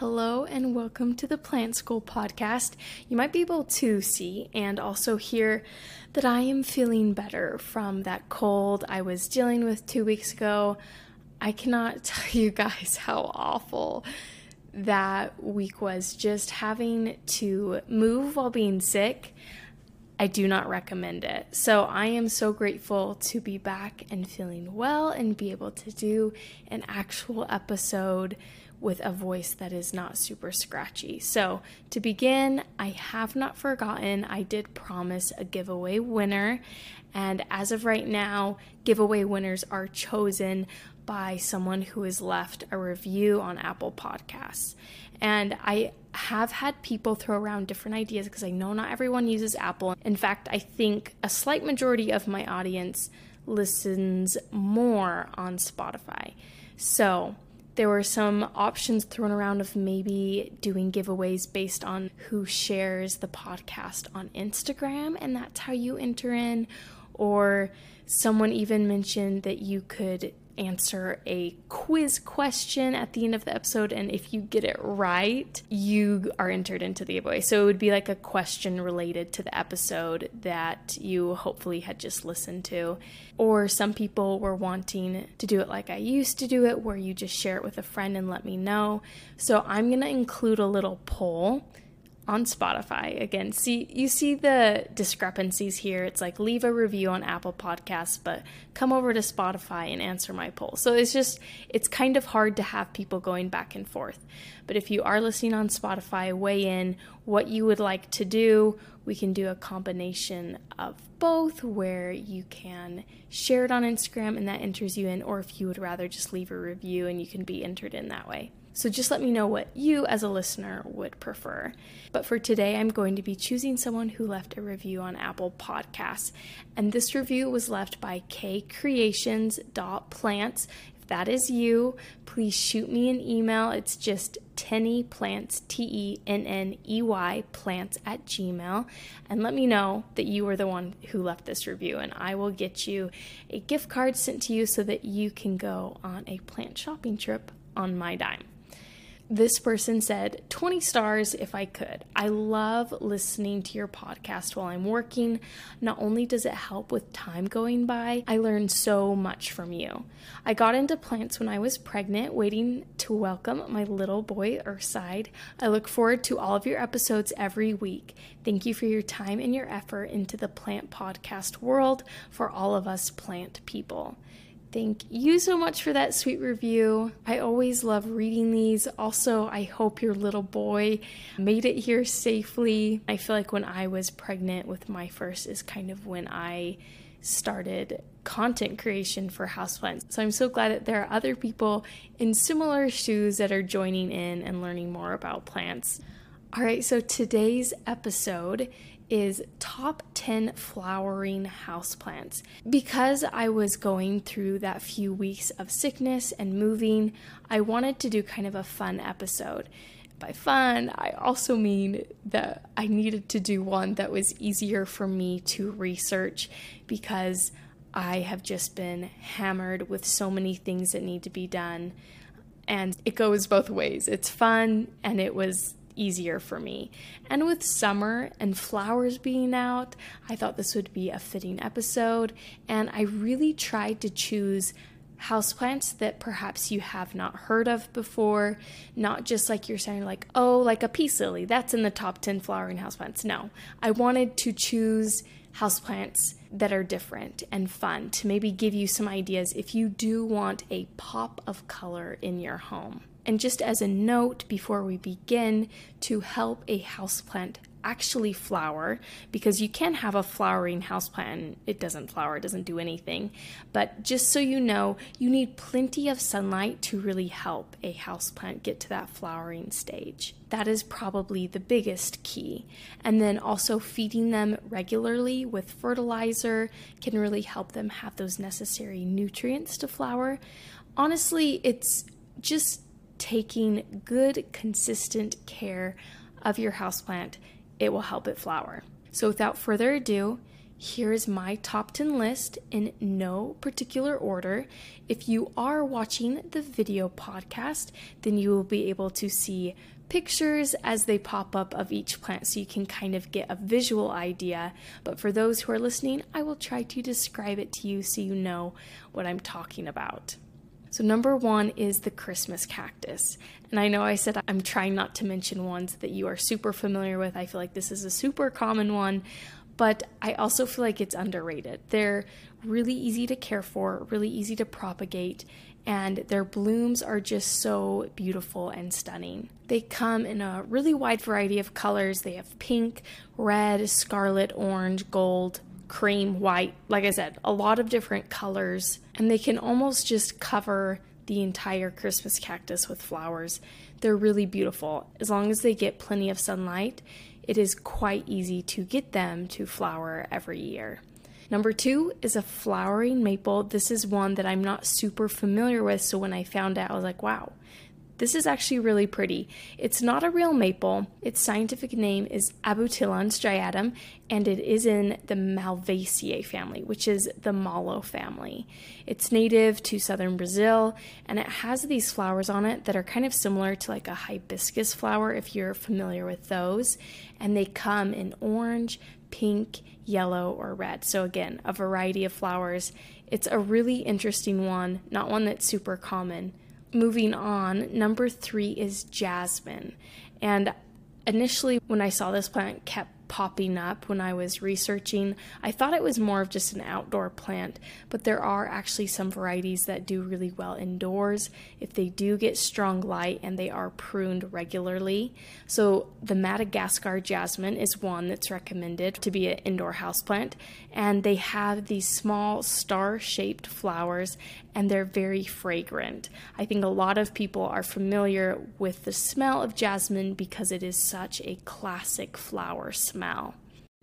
Hello and welcome to the Plant School Podcast. You might be able to see and also hear that I am feeling better from that cold I was dealing with 2 weeks ago. I cannot tell you guys how awful that week was, just having to move while being sick. I do not recommend it. So I am so grateful to be back and feeling well and be able to do an actual episode with a voice that is not super scratchy. So to begin, I have not forgotten, I did promise a giveaway winner. And as of right now, giveaway winners are chosen by someone who has left a review on Apple Podcasts. And I have had people throw around different ideas because I know not everyone uses Apple. In fact, I think a slight majority of my audience listens more on Spotify. So there were some options thrown around of maybe doing giveaways based on who shares the podcast on Instagram, and that's how you enter in. Or someone even mentioned that you could answer a quiz question at the end of the episode, and if you get it right, you are entered into the giveaway. So it would be like a question related to the episode that you hopefully had just listened to. Or some people were wanting to do it like I used to do it, where you just share it with a friend and let me know. So I'm going to include a little poll on Spotify. Again, you see the discrepancies here. It's like, leave a review on Apple Podcasts, but come over to Spotify and answer my poll. So it's kind of hard to have people going back and forth. But if you are listening on Spotify, weigh in what you would like to do. We can do a combination of both, where you can share it on Instagram and that enters you in, or if you would rather just leave a review and you can be entered in that way. So just let me know what you as a listener would prefer. But for today, I'm going to be choosing someone who left a review on Apple Podcasts. And this review was left by kcreations.plants. If that is you, please shoot me an email. It's just Tenney Plants, Tenney, plants @gmail. And let me know that you were the one who left this review, and I will get you a gift card sent to you so that you can go on a plant shopping trip on my dime. This person said, 20 stars if I could. I love listening to your podcast while I'm working. Not only does it help with time going by, I learn so much from you. I got into plants when I was pregnant, waiting to welcome my little boy, Earthside. I look forward to all of your episodes every week. Thank you for your time and your effort into the plant podcast world for all of us plant people. Thank you so much for that sweet review. I always love reading these. Also, I hope your little boy made it here safely. I feel like when I was pregnant with my first is kind of when I started content creation for houseplants. So I'm so glad that there are other people in similar shoes that are joining in and learning more about plants. All right, so today's episode is top 10 flowering houseplants. Because I was going through that few weeks of sickness and moving, I wanted to do kind of a fun episode. By fun, I also mean that I needed to do one that was easier for me to research, because I have just been hammered with so many things that need to be done, and it goes both ways. It's fun, and it was easier for me. And with summer and flowers being out, I thought this would be a fitting episode, and I really tried to choose houseplants that perhaps you have not heard of before, not just like you're saying like, oh, like a peace lily, that's in the top 10 flowering houseplants. No, I wanted to choose houseplants that are different and fun to maybe give you some ideas if you do want a pop of color in your home. And just as a note before we begin, to help a houseplant actually flower, because you can have a flowering houseplant and it doesn't flower, it doesn't do anything. But just so you know, you need plenty of sunlight to really help a houseplant get to that flowering stage. That is probably the biggest key. And then also feeding them regularly with fertilizer can really help them have those necessary nutrients to flower. Honestly, it's just taking good, consistent care of your houseplant. It will help it flower. So without further ado, here is my top 10 list in no particular order. If you are watching the video podcast, then you will be able to see pictures as they pop up of each plant, so you can kind of get a visual idea. But for those who are listening, I will try to describe it to you so you know what I'm talking about. So number one is the Christmas cactus. And I know I said I'm trying not to mention ones that you are super familiar with. I feel like this is a super common one, but I also feel like it's underrated. They're really easy to care for, really easy to propagate, and their blooms are just so beautiful and stunning. They come in a really wide variety of colors. They have pink, red, scarlet, orange, gold, cream, white, like I said, a lot of different colors, and they can almost just cover the entire Christmas cactus with flowers. They're really beautiful. As long as they get plenty of sunlight, it is quite easy to get them to flower every year. Number two is a flowering maple. This is one that I'm not super familiar with, so when I found out, I was like, wow, this is actually really pretty. It's not a real maple. Its scientific name is Abutilon striatum, and it is in the Malvaceae family, which is the mallow family. It's native to southern Brazil, and it has these flowers on it that are kind of similar to like a hibiscus flower, if you're familiar with those. And they come in orange, pink, yellow, or red. So again, a variety of flowers. It's a really interesting one, not one that's super common. Moving on, number three is jasmine. And initially when I saw this plant kept popping up when I was researching, I thought it was more of just an outdoor plant, but there are actually some varieties that do really well indoors if they do get strong light and they are pruned regularly. So the Madagascar jasmine is one that's recommended to be an indoor houseplant, and they have these small star-shaped flowers and they're very fragrant. I think a lot of people are familiar with the smell of jasmine because it is such a classic flower smell.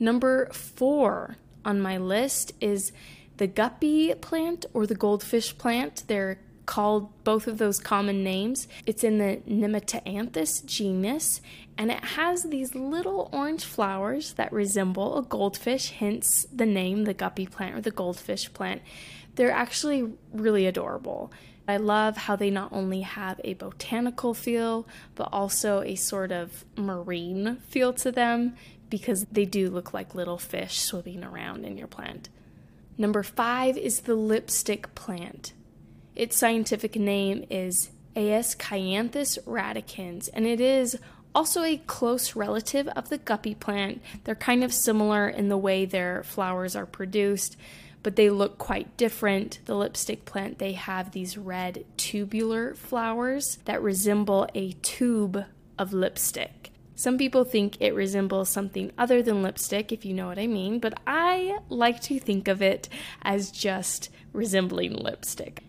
Number four on my list is the guppy plant or the goldfish plant. They're called both of those common names. It's in the Nematanthus genus, and it has these little orange flowers that resemble a goldfish, hence the name, the guppy plant or the goldfish plant. They're actually really adorable. I love how they not only have a botanical feel, but also a sort of marine feel to them, because they do look like little fish swimming around in your plant. Number five is the lipstick plant. Its scientific name is Aeschynanthus radicans, and it is also a close relative of the guppy plant. They're kind of similar in the way their flowers are produced, but they look quite different. The lipstick plant, they have these red tubular flowers that resemble a tube of lipstick. Some people think it resembles something other than lipstick, if you know what I mean, but I like to think of it as just resembling lipstick.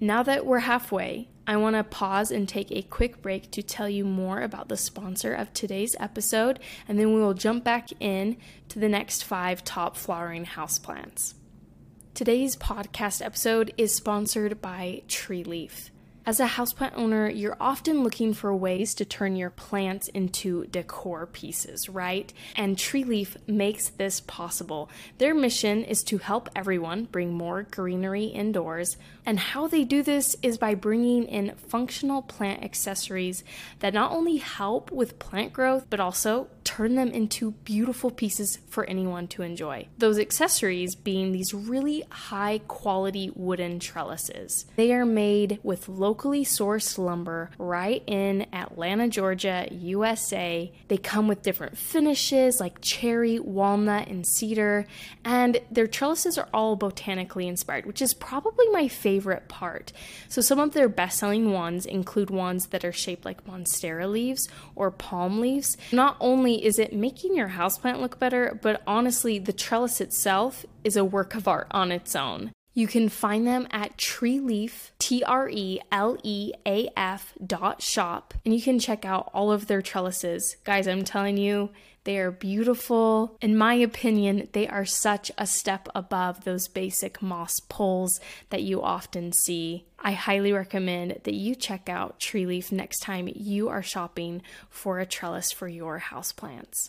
Now that we're halfway, I want to pause and take a quick break to tell you more about the sponsor of today's episode, and then we will jump back in to the next 5 top flowering houseplants. Today's podcast episode is sponsored by Treleaf. As a houseplant owner, you're often looking for ways to turn your plants into decor pieces, right? And Treleaf makes this possible. Their mission is to help everyone bring more greenery indoors, and how they do this is by bringing in functional plant accessories that not only help with plant growth, but also turn them into beautiful pieces for anyone to enjoy. Those accessories being these really high quality wooden trellises. They are made with local locally sourced lumber right in Atlanta, Georgia, USA. They come with different finishes like cherry, walnut, and cedar, and their trellises are all botanically inspired, which is probably my favorite part. So some of their best-selling wands include wands that are shaped like monstera leaves or palm leaves. Not only is it making your houseplant look better, but honestly, the trellis itself is a work of art on its own. You can find them at Treleaf, TRELEAF.shop, and you can check out all of their trellises. Guys, I'm telling you, they are beautiful. In my opinion, they are such a step above those basic moss poles that you often see. I highly recommend that you check out Treleaf next time you are shopping for a trellis for your houseplants.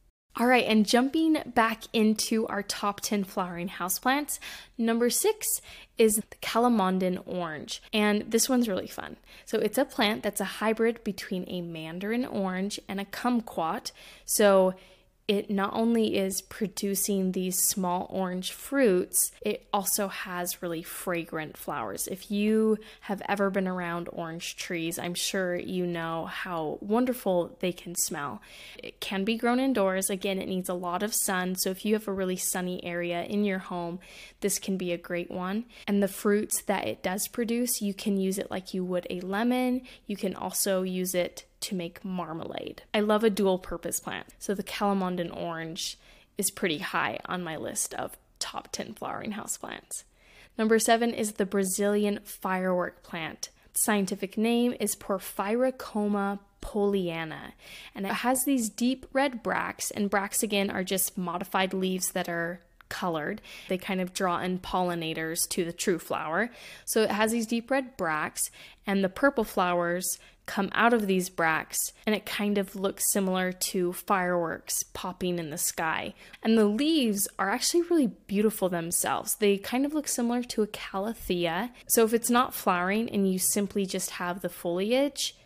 All right, and jumping back into our top 10 flowering houseplants, number 6 is the Calamondin orange, and this one's really fun. So it's a plant that's a hybrid between a mandarin orange and a kumquat, so it not only is producing these small orange fruits, it also has really fragrant flowers. If you have ever been around orange trees, I'm sure you know how wonderful they can smell. It can be grown indoors. Again, it needs a lot of sun. So if you have a really sunny area in your home, this can be a great one. And the fruits that it does produce, you can use it like you would a lemon. You can also use it to make marmalade. I love a dual purpose plant. So the Calamondin orange is pretty high on my list of top 10 flowering houseplants. Number 7 is the Brazilian firework plant. Its scientific name is Porphyracoma poliana, and it has these deep red bracts, and bracts again are just modified leaves that are colored. They kind of draw in pollinators to the true flower. So it has these deep red bracts, and the purple flowers come out of these bracts, and it kind of looks similar to fireworks popping in the sky. And the leaves are actually really beautiful themselves. They kind of look similar to a calathea. So if it's not flowering and you simply just have the foliage,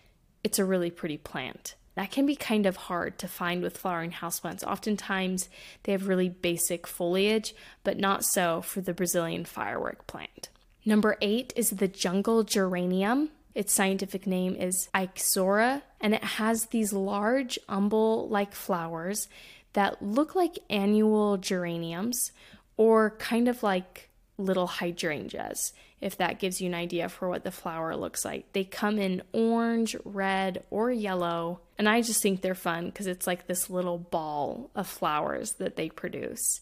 it's a really pretty plant. That can be kind of hard to find with flowering houseplants. Oftentimes, they have really basic foliage, but not so for the Brazilian firework plant. Number 8 is the jungle geranium. Its scientific name is Ixora, and it has these large umbel-like flowers that look like annual geraniums or kind of like little hydrangeas, if that gives you an idea for what the flower looks like. They come in orange, red, or yellow, and I just think they're fun because it's like this little ball of flowers that they produce.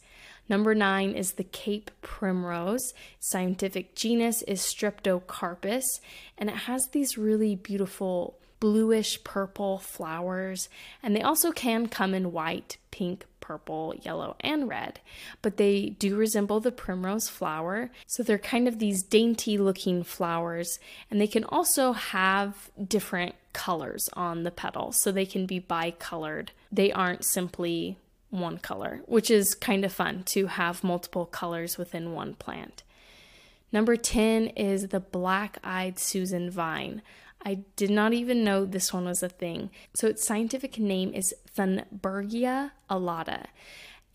Number 9 is the Cape primrose. Scientific genus is Streptocarpus, and it has these really beautiful bluish purple flowers, and they also can come in white, pink, purple, yellow, and red, but they do resemble the primrose flower. So they're kind of these dainty looking flowers, and they can also have different colors on the petal. So they can be bicolored. They aren't simply one color, which is kind of fun to have multiple colors within one plant. Number 10 is the black-eyed Susan vine. I did not even know this one was a thing. So its scientific name is Thunbergia alata.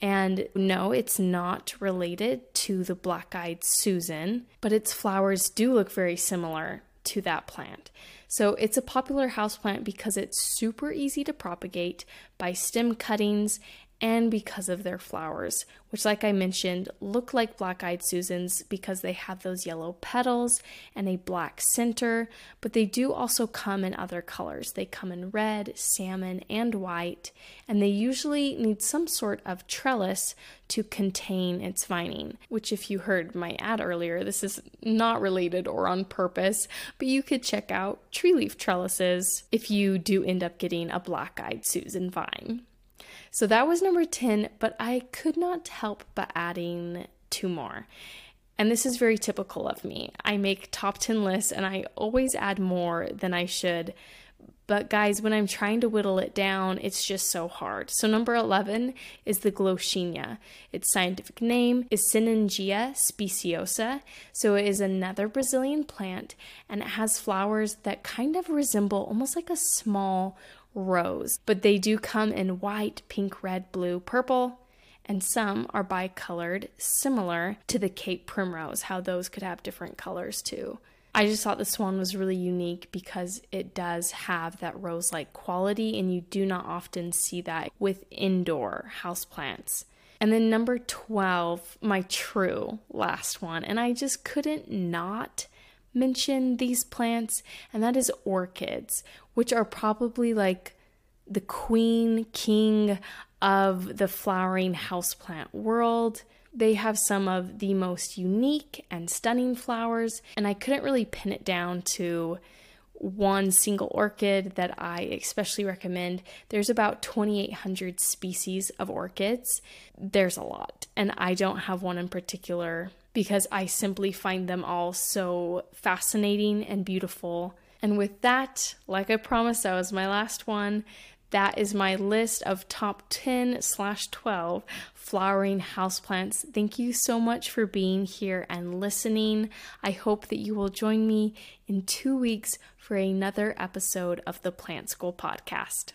And no, it's not related to the black-eyed Susan, but its flowers do look very similar to that plant. So it's a popular houseplant because it's super easy to propagate by stem cuttings and because of their flowers, which, like I mentioned, look like black-eyed Susans because they have those yellow petals and a black center, but they do also come in other colors. They come in red, salmon, and white, and they usually need some sort of trellis to contain its vining, which, if you heard my ad earlier, this is not related or on purpose, but you could check out Treleaf trellises if you do end up getting a black-eyed Susan vine. So that was number 10, but I could not help but adding 2 more. And this is very typical of me. I make top 10 lists and I always add more than I should. But guys, when I'm trying to whittle it down, it's just so hard. So number 11 is the Gloschenia. Its scientific name is Sinningia speciosa. So it is another Brazilian plant, and it has flowers that kind of resemble almost like a small rose. But they do come in white, pink, red, blue, purple, and some are bicolored, similar to the Cape primrose, how those could have different colors too. I just thought this one was really unique because it does have that rose-like quality, and you do not often see that with indoor houseplants. And then number 12, my true last one, and I just couldn't not mention these plants, and that is orchids, which are probably like the queen, king of the flowering houseplant world. They have some of the most unique and stunning flowers, and I couldn't really pin it down to one single orchid that I especially recommend. There's about 2,800 species of orchids. There's a lot, and I don't have one in particular because I simply find them all so fascinating and beautiful. And with that, like I promised, that was my last one. That is my list of top 10/12 flowering houseplants. Thank you so much for being here and listening. I hope that you will join me in 2 weeks for another episode of the Plant School Podcast.